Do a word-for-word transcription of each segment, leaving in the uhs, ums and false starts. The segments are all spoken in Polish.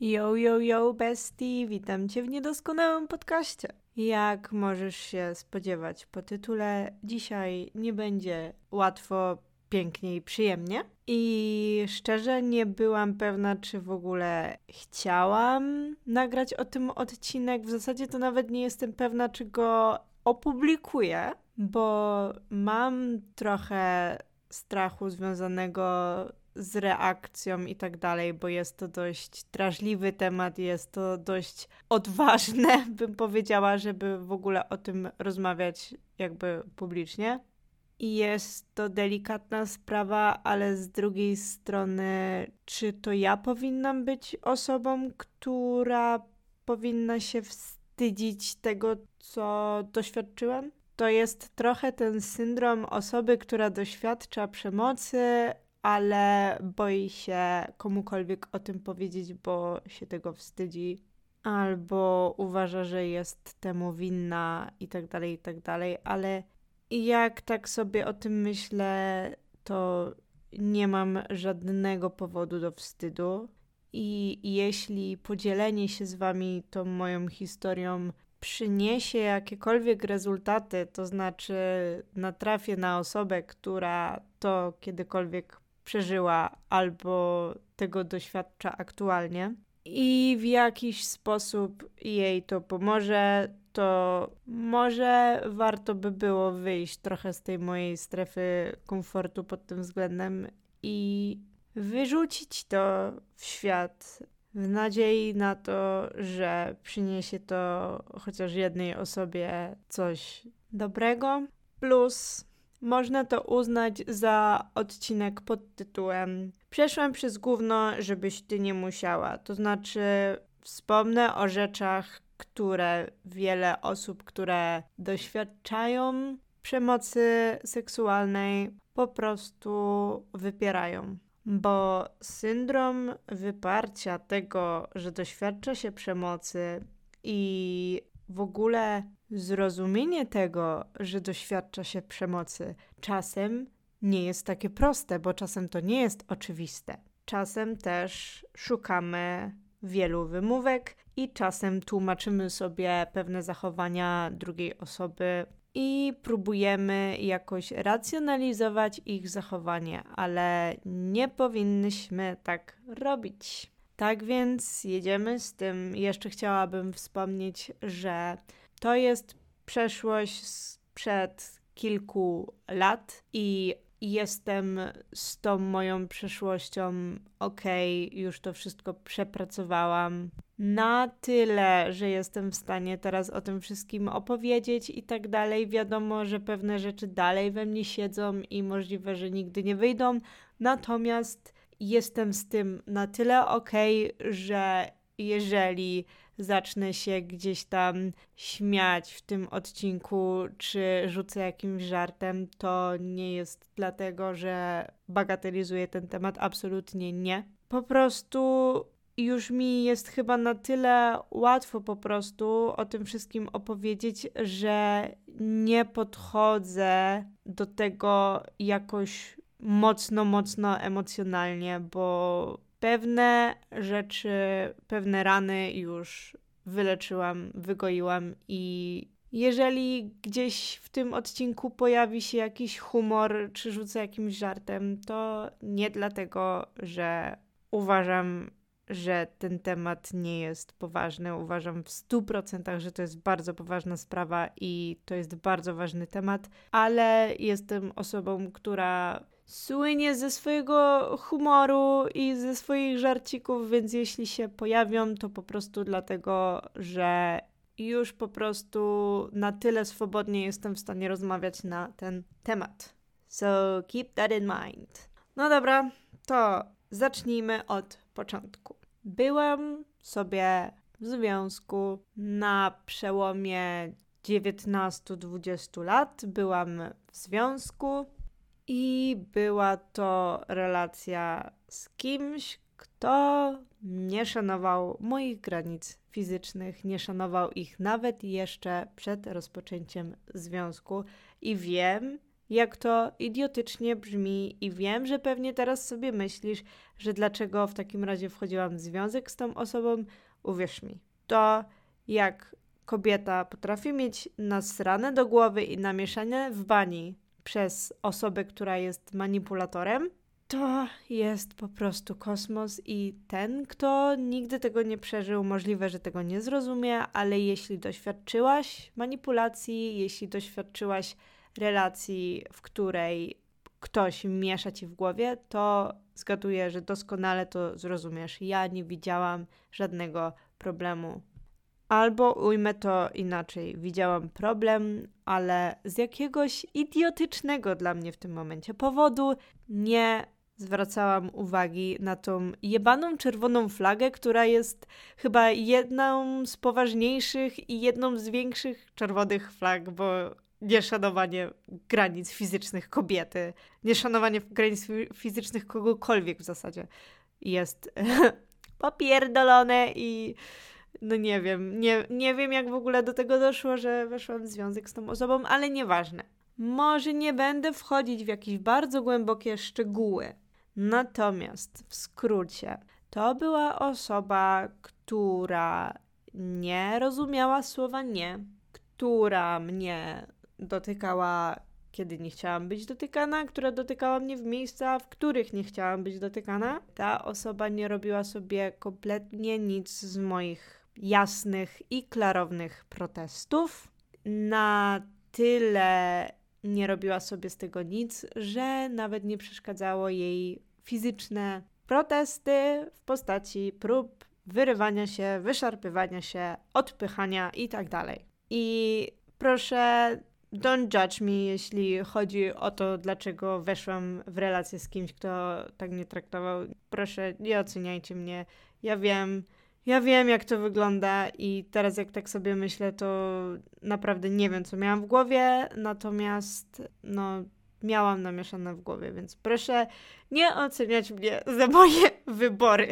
Yo, yo, yo, bestie, witam Cię w niedoskonałym podcaście. Jak możesz się spodziewać po tytule, dzisiaj nie będzie łatwo, pięknie i przyjemnie. I szczerze nie byłam pewna, czy w ogóle chciałam nagrać o tym odcinek. W zasadzie to nawet nie jestem pewna, czy go opublikuję, bo mam trochę strachu związanego z reakcją i tak dalej, bo jest to dość drażliwy temat, jest to dość odważne, bym powiedziała, żeby w ogóle o tym rozmawiać jakby publicznie. I jest to delikatna sprawa, ale z drugiej strony, czy to ja powinnam być osobą, która powinna się wstydzić tego, co doświadczyłam? To jest trochę ten syndrom osoby, która doświadcza przemocy, ale boi się komukolwiek o tym powiedzieć, bo się tego wstydzi albo uważa, że jest temu winna i tak dalej, i tak dalej, ale jak tak sobie o tym myślę, to nie mam żadnego powodu do wstydu i jeśli podzielenie się z wami tą moją historią przyniesie jakiekolwiek rezultaty, to znaczy natrafię na osobę, która to kiedykolwiek przeżyła albo tego doświadcza aktualnie i w jakiś sposób jej to pomoże, to może warto by było wyjść trochę z tej mojej strefy komfortu pod tym względem i wyrzucić to w świat w nadziei na to, że przyniesie to chociaż jednej osobie coś dobrego. Plus można to uznać za odcinek pod tytułem Przeszłam przez gówno, żebyś ty nie musiała. To znaczy wspomnę o rzeczach, które wiele osób, które doświadczają przemocy seksualnej, po prostu wypierają. Bo syndrom wyparcia tego, że doświadcza się przemocy i w ogóle zrozumienie tego, że doświadcza się przemocy, czasem nie jest takie proste, bo czasem to nie jest oczywiste. Czasem też szukamy wielu wymówek i czasem tłumaczymy sobie pewne zachowania drugiej osoby i próbujemy jakoś racjonalizować ich zachowanie, ale nie powinnyśmy tak robić. Tak więc jedziemy z tym. Jeszcze chciałabym wspomnieć, że to jest przeszłość sprzed kilku lat i jestem z tą moją przeszłością okej, okay, już to wszystko przepracowałam na tyle, że jestem w stanie teraz o tym wszystkim opowiedzieć i tak dalej. Wiadomo, że pewne rzeczy dalej we mnie siedzą i możliwe, że nigdy nie wyjdą. Natomiast jestem z tym na tyle okej, okay, że jeżeli zacznę się gdzieś tam śmiać w tym odcinku, czy rzucę jakimś żartem, to nie jest dlatego, że bagatelizuję ten temat. Absolutnie nie. Po prostu już mi jest chyba na tyle łatwo po prostu o tym wszystkim opowiedzieć, że nie podchodzę do tego jakoś mocno, mocno emocjonalnie, bo pewne rzeczy, pewne rany już wyleczyłam, wygoiłam i jeżeli gdzieś w tym odcinku pojawi się jakiś humor, czy rzucę jakimś żartem, to nie dlatego, że uważam, że ten temat nie jest poważny. Uważam w stu procentach, że to jest bardzo poważna sprawa i to jest bardzo ważny temat, ale jestem osobą, która słynie ze swojego humoru i ze swoich żarcików, więc jeśli się pojawią, to po prostu dlatego, że już po prostu na tyle swobodnie jestem w stanie rozmawiać na ten temat. So keep that in mind. No dobra, to zacznijmy od początku. Byłam sobie w związku na przełomie dziewiętnaście dwadzieścia lat. Byłam w związku i była to relacja z kimś, kto nie szanował moich granic fizycznych, nie szanował ich nawet jeszcze przed rozpoczęciem związku. I wiem, Jak to idiotycznie brzmi i wiem, że pewnie teraz sobie myślisz, że dlaczego w takim razie wchodziłam w związek z tą osobą, uwierz mi. To jak kobieta potrafi mieć nasrane do głowy i namieszane w bani przez osobę, która jest manipulatorem, to jest po prostu kosmos i ten, kto nigdy tego nie przeżył, możliwe, że tego nie zrozumie, ale jeśli doświadczyłaś manipulacji, jeśli doświadczyłaś relacji, w której ktoś miesza ci w głowie, to zgaduję, że doskonale to zrozumiesz. Ja nie widziałam żadnego problemu. Albo ujmę to inaczej. Widziałam problem, ale z jakiegoś idiotycznego dla mnie w tym momencie powodu nie zwracałam uwagi na tą jebaną czerwoną flagę, która jest chyba jedną z poważniejszych i jedną z większych czerwonych flag, bo nieszanowanie granic fizycznych kobiety, nieszanowanie granic fizycznych kogokolwiek w zasadzie jest popierdolone i no nie wiem, nie, nie wiem jak w ogóle do tego doszło, że weszłam w związek z tą osobą, ale nieważne. Może nie będę wchodzić w jakieś bardzo głębokie szczegóły. Natomiast w skrócie, to była osoba, która nie rozumiała słowa nie, która mnie dotykała, kiedy nie chciałam być dotykana, która dotykała mnie w miejsca, w których nie chciałam być dotykana. Ta osoba nie robiła sobie kompletnie nic z moich jasnych i klarownych protestów. Na tyle nie robiła sobie z tego nic, że nawet nie przeszkadzało jej fizyczne protesty w postaci prób wyrywania się, wyszarpywania się, odpychania itd. I proszę, don't judge me, jeśli chodzi o to, dlaczego weszłam w relację z kimś, kto tak mnie traktował. Proszę, nie oceniajcie mnie. Ja wiem, ja wiem, jak to wygląda i teraz jak tak sobie myślę, to naprawdę nie wiem, co miałam w głowie, natomiast no, miałam namieszane w głowie, więc proszę nie oceniać mnie za moje wybory.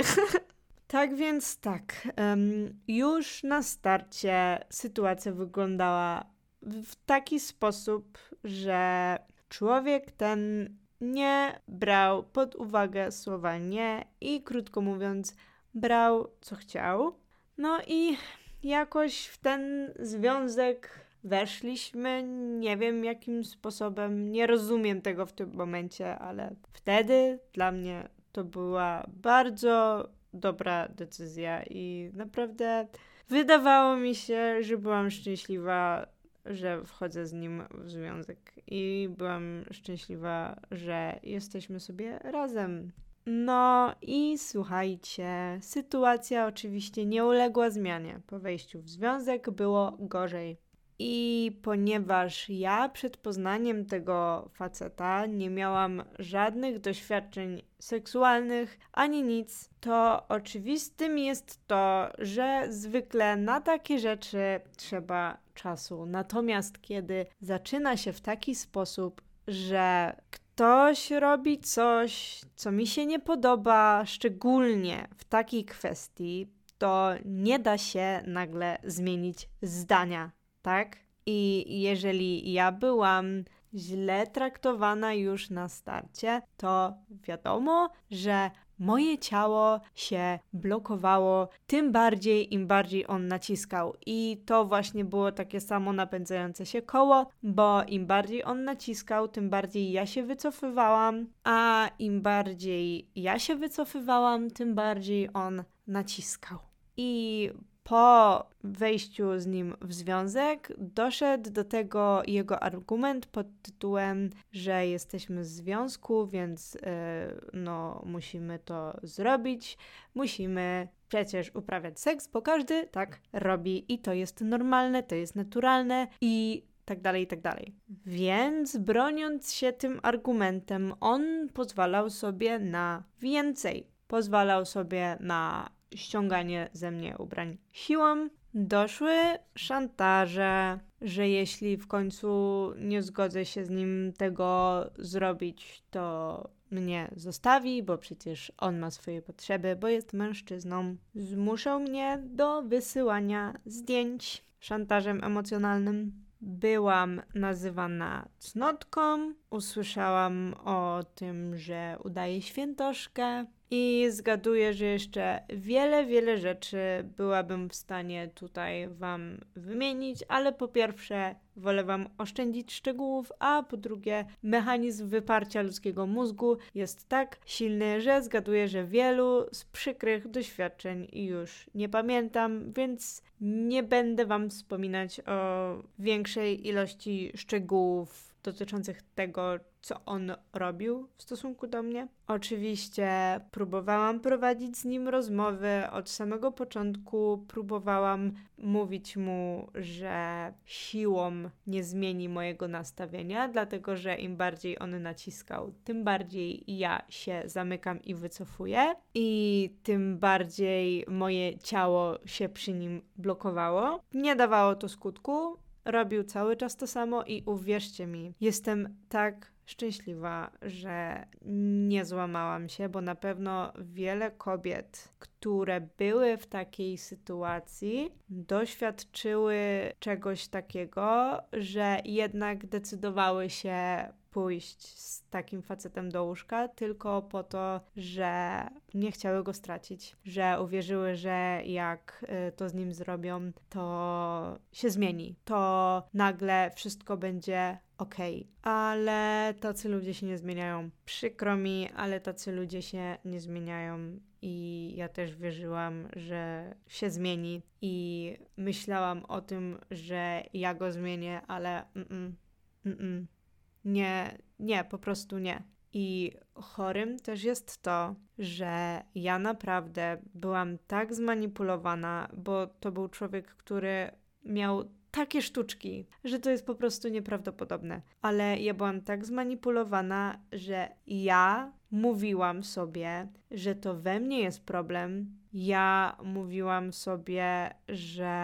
Tak więc tak, um, już na starcie sytuacja wyglądała w taki sposób, że człowiek ten nie brał pod uwagę słowa nie i krótko mówiąc brał co chciał. No i jakoś w ten związek weszliśmy, nie wiem jakim sposobem, nie rozumiem tego w tym momencie, ale wtedy dla mnie to była bardzo dobra decyzja i naprawdę wydawało mi się, że byłam szczęśliwa, że wchodzę z nim w związek i byłam szczęśliwa, że jesteśmy sobie razem. No i słuchajcie, sytuacja oczywiście nie uległa zmianie. Po wejściu w związek było gorzej. I ponieważ ja przed poznaniem tego faceta nie miałam żadnych doświadczeń seksualnych ani nic, to oczywistym jest to, że zwykle na takie rzeczy trzeba czasu. Natomiast kiedy zaczyna się w taki sposób, że ktoś robi coś, co mi się nie podoba, szczególnie w takiej kwestii, to nie da się nagle zmienić zdania. Tak? I jeżeli ja byłam źle traktowana już na starcie, to wiadomo, że moje ciało się blokowało, tym bardziej, im bardziej on naciskał. I to właśnie było takie samo napędzające się koło, bo im bardziej on naciskał, tym bardziej ja się wycofywałam, a im bardziej ja się wycofywałam, tym bardziej on naciskał. I po wejściu z nim w związek doszedł do tego jego argument pod tytułem, że jesteśmy w związku, więc yy, no musimy to zrobić, musimy przecież uprawiać seks, bo każdy tak robi i to jest normalne, to jest naturalne i tak dalej, i tak dalej. Więc broniąc się tym argumentem, on pozwalał sobie na więcej. Pozwalał sobie na ściąganie ze mnie ubrań siłą. Doszły szantaże, że jeśli w końcu nie zgodzę się z nim tego zrobić, to mnie zostawi, bo przecież on ma swoje potrzeby, bo jest mężczyzną. Zmuszał mnie do wysyłania zdjęć szantażem emocjonalnym. byłam nazywana cnotką, usłyszałam o tym, że udaje świętoszkę i zgaduję, że jeszcze wiele, wiele rzeczy byłabym w stanie tutaj wam wymienić, ale po pierwsze wolę wam oszczędzić szczegółów, a po drugie mechanizm wyparcia ludzkiego mózgu jest tak silny, że zgaduję, że wielu z przykrych doświadczeń już nie pamiętam, więc nie będę wam wspominać o większej ilości szczegółów dotyczących tego, co on robił w stosunku do mnie. Oczywiście próbowałam prowadzić z nim rozmowy od samego początku, próbowałam mówić mu, że siłą nie zmieni mojego nastawienia, dlatego że im bardziej on naciskał, tym bardziej ja się zamykam i wycofuję i tym bardziej moje ciało się przy nim blokowało. Nie dawało to skutku. Robił cały czas to samo i uwierzcie mi, jestem tak szczęśliwa, że nie złamałam się, bo na pewno wiele kobiet, które były w takiej sytuacji, doświadczyły czegoś takiego, że jednak decydowały się pójść z takim facetem do łóżka tylko po to, że nie chciały go stracić, że uwierzyły, że jak to z nim zrobią, to się zmieni, to nagle wszystko będzie okej. Ale tacy ludzie się nie zmieniają. Przykro mi, ale tacy ludzie się nie zmieniają. I ja też wierzyłam, że się zmieni i myślałam o tym, że ja go zmienię, ale mm-mm, mm-mm. Nie, nie, po prostu nie. I chorym też jest to, że ja naprawdę byłam tak zmanipulowana, bo to był człowiek, który miał takie sztuczki, że to jest po prostu nieprawdopodobne. Ale ja byłam tak zmanipulowana, że ja mówiłam sobie, że to we mnie jest problem. Ja mówiłam sobie, że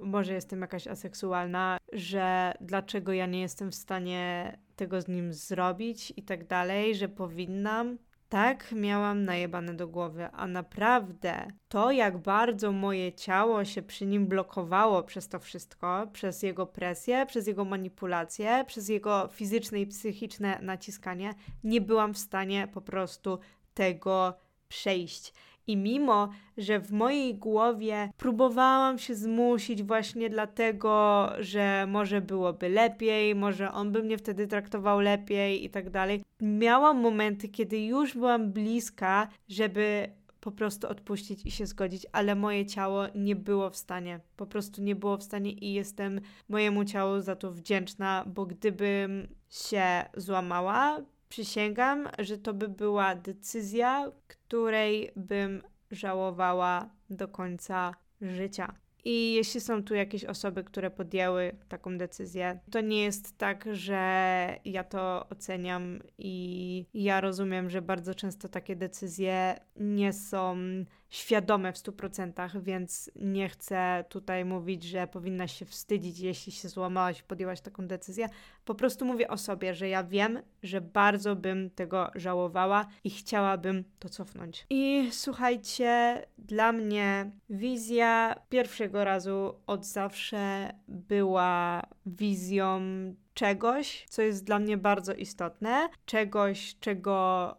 może jestem jakaś aseksualna, że dlaczego ja nie jestem w stanie tego z nim zrobić i tak dalej, że powinnam. Tak miałam najebane do głowy, a naprawdę to, jak bardzo moje ciało się przy nim blokowało przez to wszystko, przez jego presję, przez jego manipulacje, przez jego fizyczne i psychiczne naciskanie, nie byłam w stanie po prostu tego przejść. I mimo, że w mojej głowie próbowałam się zmusić właśnie dlatego, że może byłoby lepiej, może on by mnie wtedy traktował lepiej i tak dalej, miałam momenty, kiedy już byłam bliska, żeby po prostu odpuścić i się zgodzić, ale moje ciało nie było w stanie. Po prostu nie było w stanie i jestem mojemu ciału za to wdzięczna, bo gdybym się złamała, przysięgam, że to by była decyzja, której bym żałowała do końca życia. I jeśli są tu jakieś osoby, które podjęły taką decyzję, to nie jest tak, że ja to oceniam i ja rozumiem, że bardzo często takie decyzje nie są świadome w stu procentach, więc nie chcę tutaj mówić, że powinnaś się wstydzić, jeśli się złamałaś i podjęłaś taką decyzję. Po prostu mówię o sobie, że ja wiem, że bardzo bym tego żałowała i chciałabym to cofnąć. I słuchajcie, dla mnie wizja pierwszego razu od zawsze była wizją czegoś, co jest dla mnie bardzo istotne, czegoś, czego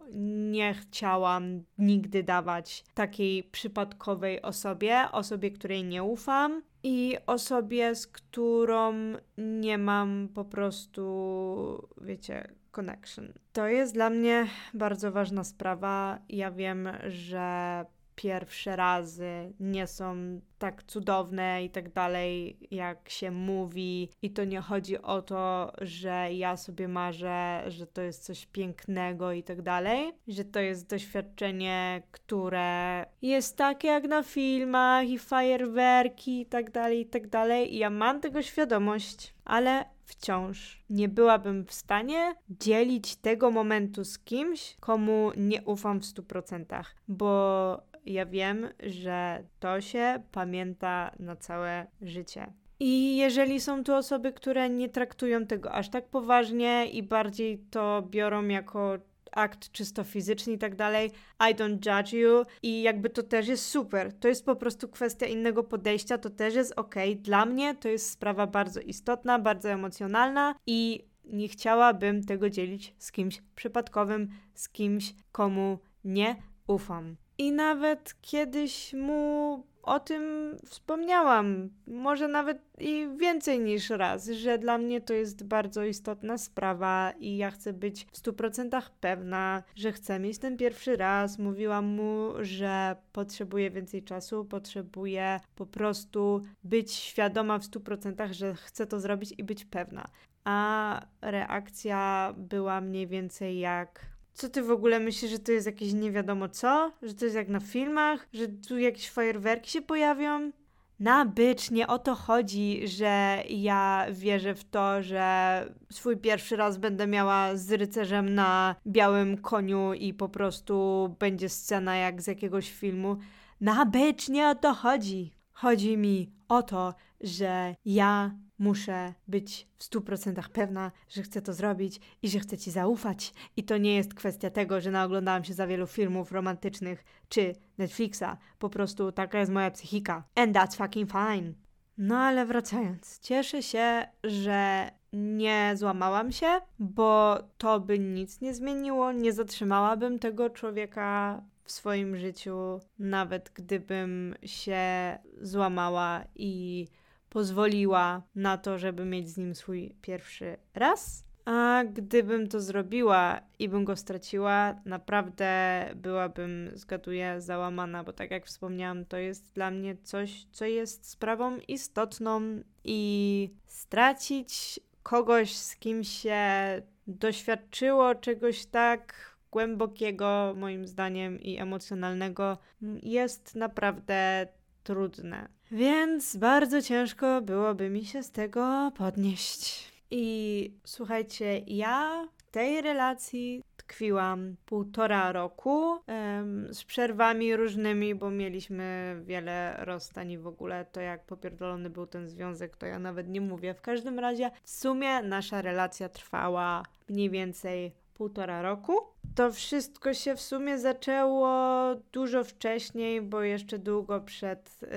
nie chciałam nigdy dawać takiej przypadkowej osobie, osobie, której nie ufam i osobie, z którą nie mam po prostu, wiecie, connection. To jest dla mnie bardzo ważna sprawa. Ja wiem, że pierwsze razy nie są tak cudowne i tak dalej, jak się mówi. I to nie chodzi o to, że ja sobie marzę, że to jest coś pięknego i tak dalej. Że to jest doświadczenie, które jest takie jak na filmach i fajerwerki i tak dalej, i tak dalej. I ja mam tego świadomość, ale wciąż nie byłabym w stanie dzielić tego momentu z kimś, komu nie ufam w stu procentach, bo ja wiem, że to się pamięta na całe życie. I jeżeli są tu osoby, które nie traktują tego aż tak poważnie i bardziej to biorą jako akt czysto fizyczny i tak dalej. I don't judge you. I jakby to też jest super. To jest po prostu kwestia innego podejścia, to też jest okej. Dla mnie to jest sprawa bardzo istotna, bardzo emocjonalna i nie chciałabym tego dzielić z kimś przypadkowym, z kimś, komu nie ufam. I nawet kiedyś mu o tym wspomniałam, może nawet i więcej niż raz, że dla mnie to jest bardzo istotna sprawa i ja chcę być w stu procentach pewna, że chcę mieć ten pierwszy raz. Mówiłam mu, że potrzebuję więcej czasu, potrzebuję po prostu być świadoma w stu procentach, że chcę to zrobić i być pewna. A reakcja była mniej więcej jak: co ty w ogóle myślisz, że to jest jakieś nie wiadomo co? Że to jest jak na filmach? Że tu jakieś fajerwerki się pojawią? Na bycz, nie o to chodzi, że ja wierzę w to, że swój pierwszy raz będę miała z rycerzem na białym koniu i po prostu będzie scena jak z jakiegoś filmu. Na bycz, nie o to chodzi. Chodzi mi o to, że ja muszę być w stu procentach pewna, że chcę to zrobić i że chcę ci zaufać. I to nie jest kwestia tego, że naoglądałam się za wielu filmów romantycznych czy Netflixa. Po prostu taka jest moja psychika. And that's fucking fine. No ale wracając, cieszę się, że nie złamałam się, bo to by nic nie zmieniło. Nie zatrzymałabym tego człowieka w swoim życiu, nawet gdybym się złamała i pozwoliła na to, żeby mieć z nim swój pierwszy raz. A gdybym to zrobiła i bym go straciła, naprawdę byłabym, zgaduję, załamana, bo tak jak wspomniałam, to jest dla mnie coś, co jest sprawą istotną i stracić kogoś, z kim się doświadczyło czegoś tak głębokiego, moim zdaniem, i emocjonalnego jest naprawdę trudne. Więc bardzo ciężko byłoby mi się z tego podnieść. I słuchajcie, ja w tej relacji tkwiłam półtora roku ym, z przerwami różnymi, bo mieliśmy wiele rozstań i w ogóle to jak popierdolony był ten związek, to ja nawet nie mówię. W każdym razie w sumie nasza relacja trwała mniej więcej półtora roku. To wszystko się w sumie zaczęło dużo wcześniej, bo jeszcze długo przed y,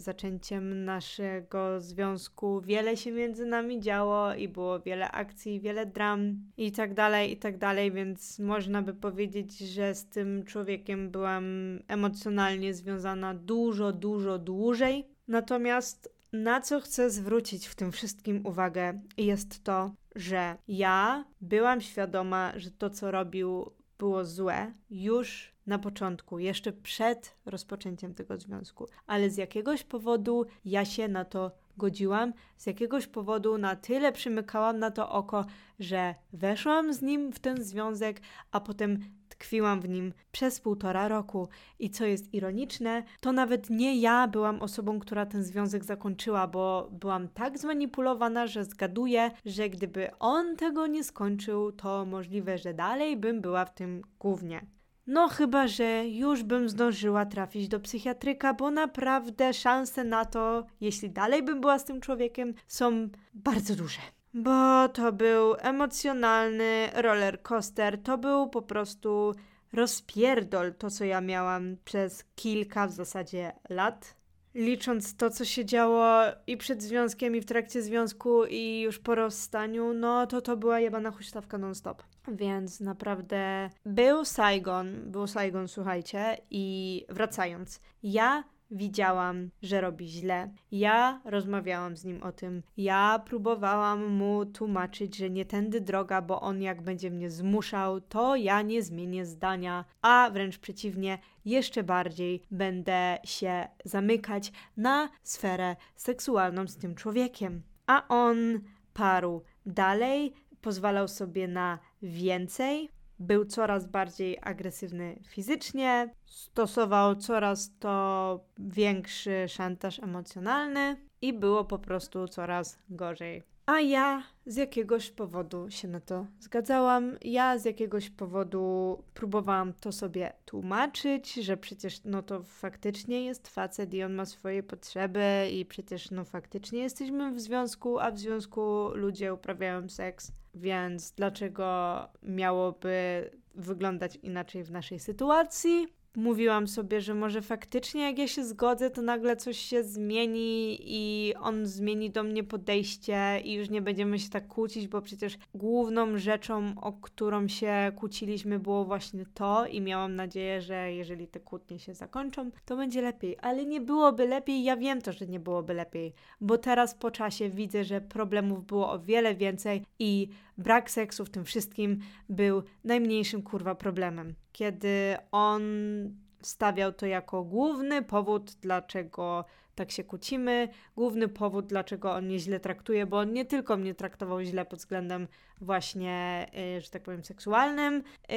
zaczęciem naszego związku wiele się między nami działo i było wiele akcji, wiele dram i tak dalej, i tak dalej, więc można by powiedzieć, że z tym człowiekiem byłam emocjonalnie związana dużo, dużo dłużej. Natomiast na co chcę zwrócić w tym wszystkim uwagę jest to, że ja byłam świadoma, że to, co robił, było złe już na początku, jeszcze przed rozpoczęciem tego związku. Ale z jakiegoś powodu ja się na to godziłam, z jakiegoś powodu na tyle przymykałam na to oko, że weszłam z nim w ten związek, a potem tkwiłam w nim przez półtora roku. I co jest ironiczne, to nawet nie ja byłam osobą, która ten związek zakończyła, bo byłam tak zmanipulowana, że zgaduję, że gdyby on tego nie skończył, to możliwe, że dalej bym była w tym gównie. No chyba, że już bym zdążyła trafić do psychiatryka, bo naprawdę szanse na to, jeśli dalej bym była z tym człowiekiem, są bardzo duże. Bo to był emocjonalny rollercoaster, to był po prostu rozpierdol to, co ja miałam przez kilka w zasadzie lat. Licząc to, co się działo i przed związkiem, i w trakcie związku, i już po rozstaniu, no to to była jebana huśtawka non-stop. Więc naprawdę był Saigon, był Saigon, słuchajcie, i wracając, ja widziałam, że robi źle. Ja rozmawiałam z nim o tym. Ja próbowałam mu tłumaczyć, że nie tędy droga, bo on jak będzie mnie zmuszał, to ja nie zmienię zdania, a wręcz przeciwnie, jeszcze bardziej będę się zamykać na sferę seksualną z tym człowiekiem. A on parł dalej, pozwalał sobie na więcej. Był coraz bardziej agresywny fizycznie, stosował coraz to większy szantaż emocjonalny i było po prostu coraz gorzej. A ja z jakiegoś powodu się na to zgadzałam. Ja z jakiegoś powodu próbowałam to sobie tłumaczyć, że przecież no to faktycznie jest facet i on ma swoje potrzeby i przecież no faktycznie jesteśmy w związku, a w związku ludzie uprawiają seks. Więc dlaczego miałoby wyglądać inaczej w naszej sytuacji. Mówiłam sobie, że może faktycznie jak ja się zgodzę, to nagle coś się zmieni i on zmieni do mnie podejście i już nie będziemy się tak kłócić, bo przecież główną rzeczą, o którą się kłóciliśmy, było właśnie to i miałam nadzieję, że jeżeli te kłótnie się zakończą, to będzie lepiej. Ale nie byłoby lepiej, ja wiem to, że nie byłoby lepiej, bo teraz po czasie widzę, że problemów było o wiele więcej i brak seksu w tym wszystkim był najmniejszym kurwa problemem. Kiedy on stawiał to jako główny powód, dlaczego tak się kłócimy, główny powód, dlaczego on mnie źle traktuje, bo on nie tylko mnie traktował źle pod względem właśnie, yy, że tak powiem, seksualnym, yy,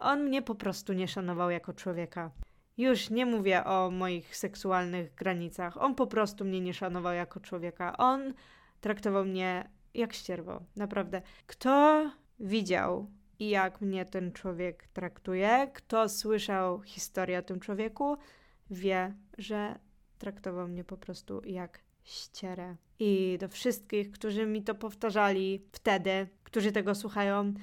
on mnie po prostu nie szanował jako człowieka. Już nie mówię o moich seksualnych granicach, on po prostu mnie nie szanował jako człowieka, on traktował mnie jak ścierwo, naprawdę. Kto widział i jak mnie ten człowiek traktuje, kto słyszał historię o tym człowieku, wie, że traktował mnie po prostu jak ścierę. I do wszystkich, którzy mi to powtarzali wtedy, którzy tego słuchają,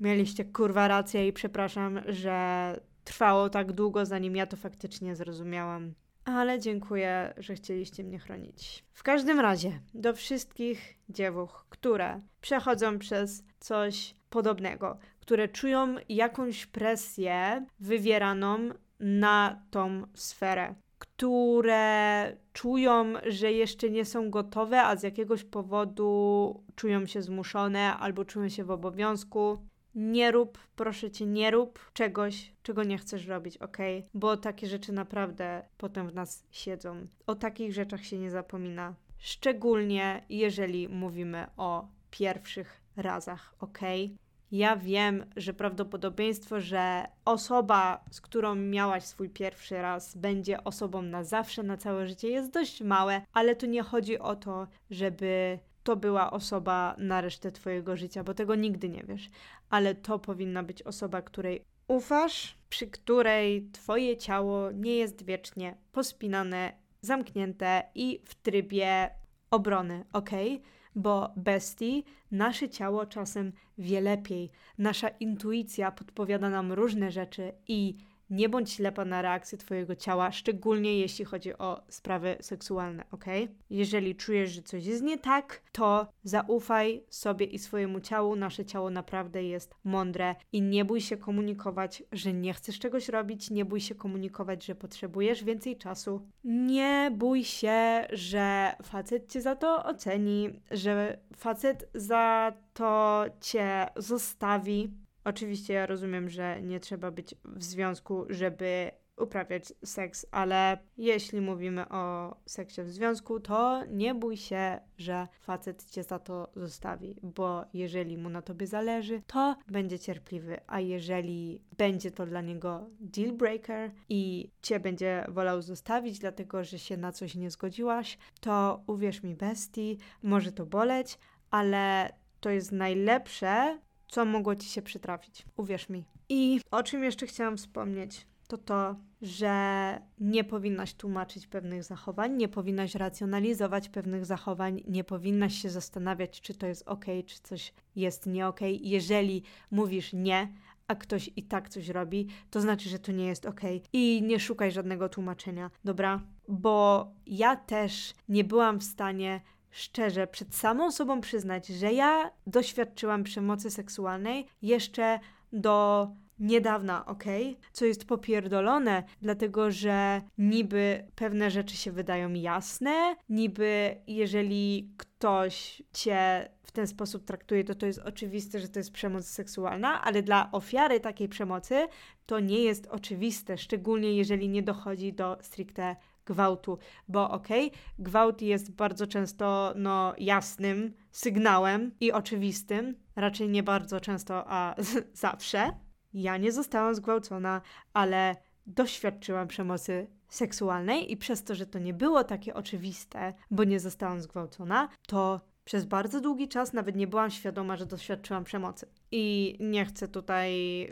mieliście kurwa rację i przepraszam, że trwało tak długo, zanim ja to faktycznie zrozumiałam. Ale dziękuję, że chcieliście mnie chronić. W każdym razie, do wszystkich dziewuch, które przechodzą przez coś podobnego, które czują jakąś presję wywieraną na tą sferę, które czują, że jeszcze nie są gotowe, a z jakiegoś powodu czują się zmuszone albo czują się w obowiązku. Nie rób, proszę cię, nie rób czegoś, czego nie chcesz robić, okej? Bo takie rzeczy naprawdę potem w nas siedzą. O takich rzeczach się nie zapomina. Szczególnie jeżeli mówimy o pierwszych razach, okej? Ja wiem, że prawdopodobieństwo, że osoba, z którą miałaś swój pierwszy raz, będzie osobą na zawsze, na całe życie, jest dość małe, ale tu nie chodzi o to, żeby to była osoba na resztę twojego życia, bo tego nigdy nie wiesz. Ale to powinna być osoba, której ufasz, przy której twoje ciało nie jest wiecznie pospinane, zamknięte i w trybie obrony, okej? Bo bestii, nasze ciało czasem wie lepiej. Nasza intuicja podpowiada nam różne rzeczy i nie bądź ślepa na reakcję twojego ciała, szczególnie jeśli chodzi o sprawy seksualne, okej? Jeżeli czujesz, że coś jest nie tak, to zaufaj sobie i swojemu ciału. Nasze ciało naprawdę jest mądre i nie bój się komunikować, że nie chcesz czegoś robić, nie bój się komunikować, że potrzebujesz więcej czasu. Nie bój się, że facet cię za to oceni, że facet za to cię zostawi. Oczywiście ja rozumiem, że nie trzeba być w związku, żeby uprawiać seks, ale jeśli mówimy o seksie w związku, to nie bój się, że facet cię za to zostawi, bo jeżeli mu na tobie zależy, to będzie cierpliwy, a jeżeli będzie to dla niego deal breaker i cię będzie wolał zostawić, dlatego że się na coś nie zgodziłaś, to uwierz mi bestii, może to boleć, ale to jest najlepsze, co mogło ci się przytrafić. Uwierz mi. I o czym jeszcze chciałam wspomnieć, to to, że nie powinnaś tłumaczyć pewnych zachowań, nie powinnaś racjonalizować pewnych zachowań, nie powinnaś się zastanawiać, czy to jest okej, czy coś jest nie okej. Jeżeli mówisz nie, a ktoś i tak coś robi, to znaczy, że to nie jest okej. I nie szukaj żadnego tłumaczenia, dobra? Bo ja też nie byłam w stanie szczerze przed samą sobą przyznać, że ja doświadczyłam przemocy seksualnej jeszcze do niedawna, okej? Co jest popierdolone, dlatego że niby pewne rzeczy się wydają jasne, niby jeżeli ktoś cię w ten sposób traktuje, to to jest oczywiste, że to jest przemoc seksualna, ale dla ofiary takiej przemocy to nie jest oczywiste, szczególnie jeżeli nie dochodzi do stricte gwałtu, bo okej, okay, gwałt jest bardzo często no, jasnym sygnałem i oczywistym, raczej nie bardzo często, a zawsze. Ja nie zostałam zgwałcona, ale doświadczyłam przemocy seksualnej i przez to, że to nie było takie oczywiste, bo nie zostałam zgwałcona, to przez bardzo długi czas nawet nie byłam świadoma, że doświadczyłam przemocy. I nie chcę tutaj,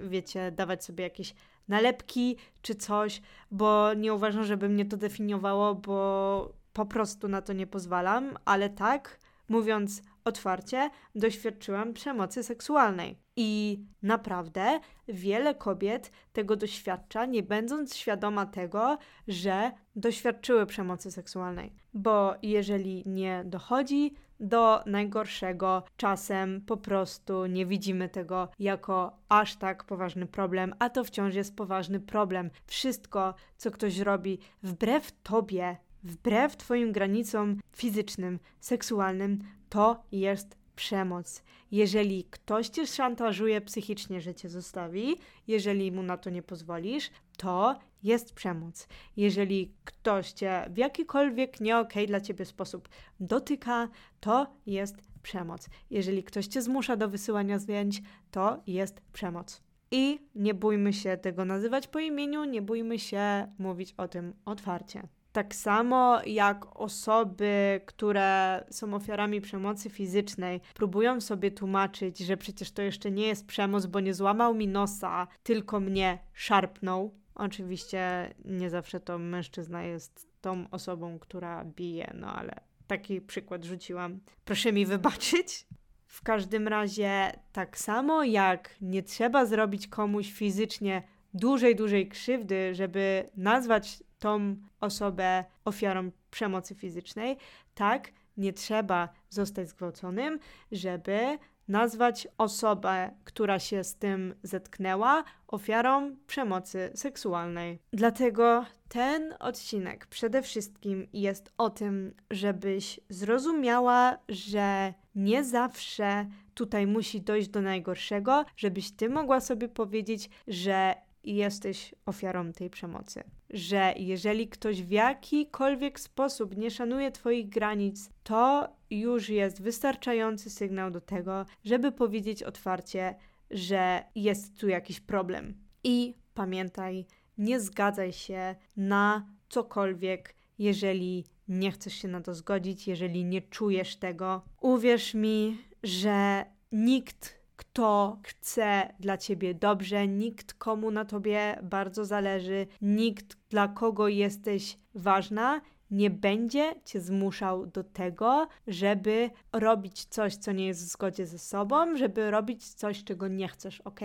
wiecie, dawać sobie jakieś nalepki czy coś, bo nie uważam, żeby mnie to definiowało, bo po prostu na to nie pozwalam, ale tak, mówiąc otwarcie doświadczyłam przemocy seksualnej. I naprawdę wiele kobiet tego doświadcza, nie będąc świadoma tego, że doświadczyły przemocy seksualnej. Bo jeżeli nie dochodzi do najgorszego, czasem po prostu nie widzimy tego jako aż tak poważny problem, a to wciąż jest poważny problem. Wszystko, co ktoś robi wbrew tobie, wbrew twoim granicom fizycznym, seksualnym, to jest przemoc. Jeżeli ktoś cię szantażuje psychicznie, że cię zostawi, jeżeli mu na to nie pozwolisz, to jest przemoc. Jeżeli ktoś cię w jakikolwiek nie okej dla ciebie sposób dotyka, to jest przemoc. Jeżeli ktoś cię zmusza do wysyłania zdjęć, to jest przemoc. I nie bójmy się tego nazywać po imieniu, nie bójmy się mówić o tym otwarcie. Tak samo jak osoby, które są ofiarami przemocy fizycznej, próbują sobie tłumaczyć, że przecież to jeszcze nie jest przemoc, bo nie złamał mi nosa, tylko mnie szarpnął. Oczywiście nie zawsze to mężczyzna jest tą osobą, która bije, no ale taki przykład rzuciłam. Proszę mi wybaczyć. W każdym razie tak samo jak nie trzeba zrobić komuś fizycznie dużej, dużej krzywdy, żeby nazwać tą osobę ofiarą przemocy fizycznej, tak nie trzeba zostać zgwałconym, żeby nazwać osobę, która się z tym zetknęła, ofiarą przemocy seksualnej. Dlatego ten odcinek przede wszystkim jest o tym, żebyś zrozumiała, że nie zawsze tutaj musi dojść do najgorszego, żebyś ty mogła sobie powiedzieć, że jesteś ofiarą tej przemocy. Że jeżeli ktoś w jakikolwiek sposób nie szanuje twoich granic, to już jest wystarczający sygnał do tego, żeby powiedzieć otwarcie, że jest tu jakiś problem. I pamiętaj, nie zgadzaj się na cokolwiek, jeżeli nie chcesz się na to zgodzić, jeżeli nie czujesz tego. Uwierz mi, że nikt, kto chce dla ciebie dobrze, nikt, komu na tobie bardzo zależy, nikt, dla kogo jesteś ważna, nie będzie cię zmuszał do tego, żeby robić coś, co nie jest w zgodzie ze sobą, żeby robić coś, czego nie chcesz, ok?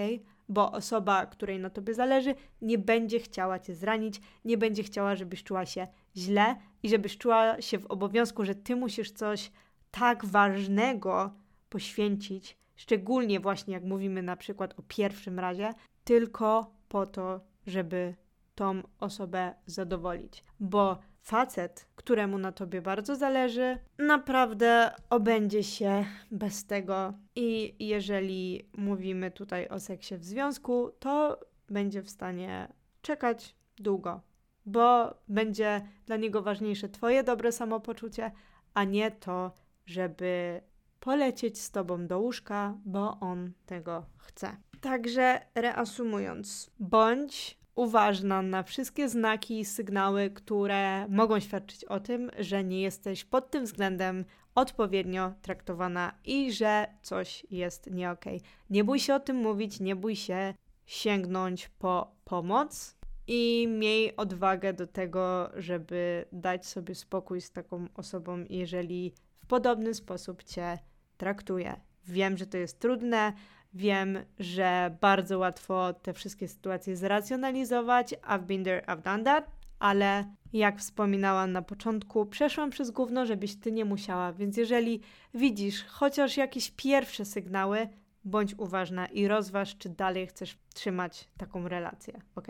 Bo osoba, której na tobie zależy, nie będzie chciała cię zranić, nie będzie chciała, żebyś czuła się źle i żebyś czuła się w obowiązku, że ty musisz coś tak ważnego poświęcić, szczególnie właśnie jak mówimy na przykład o pierwszym razie, tylko po to, żeby tą osobę zadowolić. Bo facet, któremu na tobie bardzo zależy, naprawdę obędzie się bez tego. I jeżeli mówimy tutaj o seksie w związku, to będzie w stanie czekać długo, bo będzie dla niego ważniejsze twoje dobre samopoczucie, a nie to, żeby polecieć z tobą do łóżka, bo on tego chce. Także reasumując, bądź uważna na wszystkie znaki i sygnały, które mogą świadczyć o tym, że nie jesteś pod tym względem odpowiednio traktowana i że coś jest nie okej. Nie bój się o tym mówić, nie bój się sięgnąć po pomoc i miej odwagę do tego, żeby dać sobie spokój z taką osobą, jeżeli w podobny sposób cię traktuje. Wiem, że to jest trudne, wiem, że bardzo łatwo te wszystkie sytuacje zracjonalizować. I've been there, I've done that. Ale jak wspominałam na początku, przeszłam przez gówno, żebyś ty nie musiała. Więc jeżeli widzisz chociaż jakieś pierwsze sygnały, bądź uważna i rozważ, czy dalej chcesz trzymać taką relację, ok?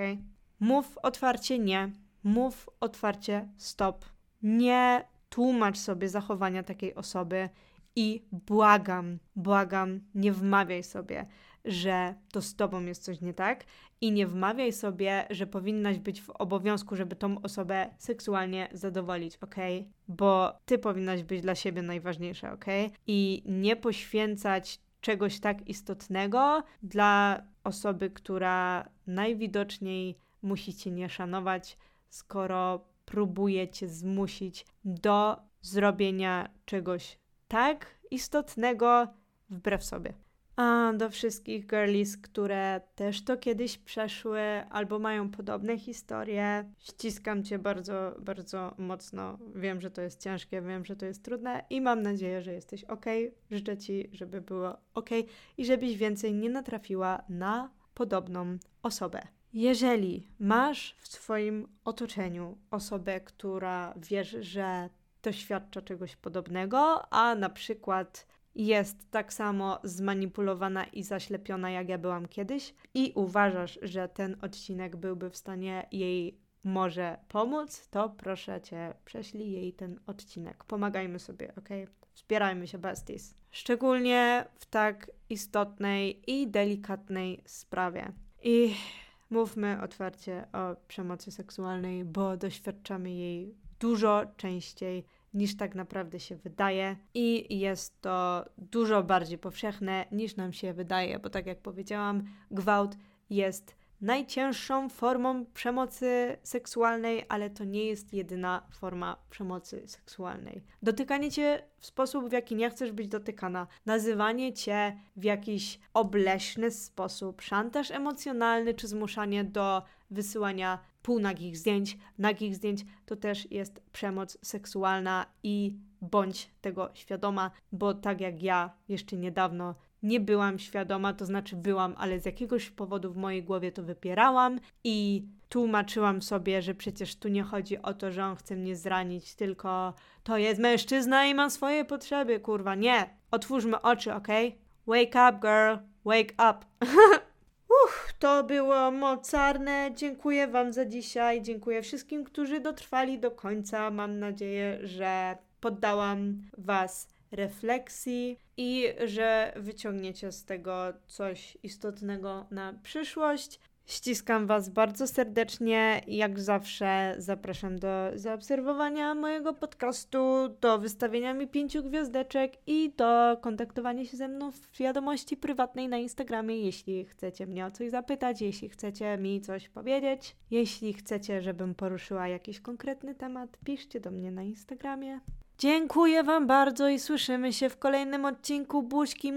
Mów otwarcie nie, mów otwarcie stop. Nie tłumacz sobie zachowania takiej osoby i błagam, błagam, nie wmawiaj sobie, że to z tobą jest coś nie tak i nie wmawiaj sobie, że powinnaś być w obowiązku, żeby tą osobę seksualnie zadowolić, okej? Bo ty powinnaś być dla siebie najważniejsza, okej? I nie poświęcać czegoś tak istotnego dla osoby, która najwidoczniej musi cię nie szanować, skoro próbuje cię zmusić do zrobienia czegoś tak istotnego wbrew sobie. A do wszystkich girlies, które też to kiedyś przeszły albo mają podobne historie, ściskam Cię bardzo, bardzo mocno. Wiem, że to jest ciężkie, wiem, że to jest trudne i mam nadzieję, że jesteś okej. Życzę Ci, żeby było okej i żebyś więcej nie natrafiła na podobną osobę. Jeżeli masz w swoim otoczeniu osobę, która wiesz, że doświadcza czegoś podobnego, a na przykład jest tak samo zmanipulowana i zaślepiona, jak ja byłam kiedyś, i uważasz, że ten odcinek byłby w stanie jej może pomóc, to proszę Cię, prześlij jej ten odcinek. Pomagajmy sobie, okej? Wspierajmy się, besties. Szczególnie w tak istotnej i delikatnej sprawie. I mówmy otwarcie o przemocy seksualnej, bo doświadczamy jej dużo częściej niż tak naprawdę się wydaje i jest to dużo bardziej powszechne niż nam się wydaje, bo tak jak powiedziałam, gwałt jest najcięższą formą przemocy seksualnej, ale to nie jest jedyna forma przemocy seksualnej. Dotykanie Cię w sposób, w jaki nie chcesz być dotykana, nazywanie Cię w jakiś obleśny sposób, szantaż emocjonalny czy zmuszanie do wysyłania półnagich zdjęć, nagich zdjęć, to też jest przemoc seksualna i bądź tego świadoma, bo tak jak ja jeszcze niedawno nie byłam świadoma, to znaczy byłam, ale z jakiegoś powodu w mojej głowie to wypierałam i tłumaczyłam sobie, że przecież tu nie chodzi o to, że on chce mnie zranić, tylko to jest mężczyzna i ma swoje potrzeby, kurwa, nie. Otwórzmy oczy, okej? Wake up, girl, wake up. Uff, to było mocarne. Dziękuję Wam za dzisiaj. Dziękuję wszystkim, którzy dotrwali do końca. Mam nadzieję, że poddałam Was refleksji i że wyciągniecie z tego coś istotnego na przyszłość. Ściskam Was bardzo serdecznie. Jak zawsze zapraszam do zaobserwowania mojego podcastu, do wystawienia mi pięciu gwiazdeczek i do kontaktowania się ze mną w wiadomości prywatnej na Instagramie, jeśli chcecie mnie o coś zapytać, jeśli chcecie mi coś powiedzieć. Jeśli chcecie, żebym poruszyła jakiś konkretny temat, piszcie do mnie na Instagramie. Dziękuję Wam bardzo i słyszymy się w kolejnym odcinku. Buźki!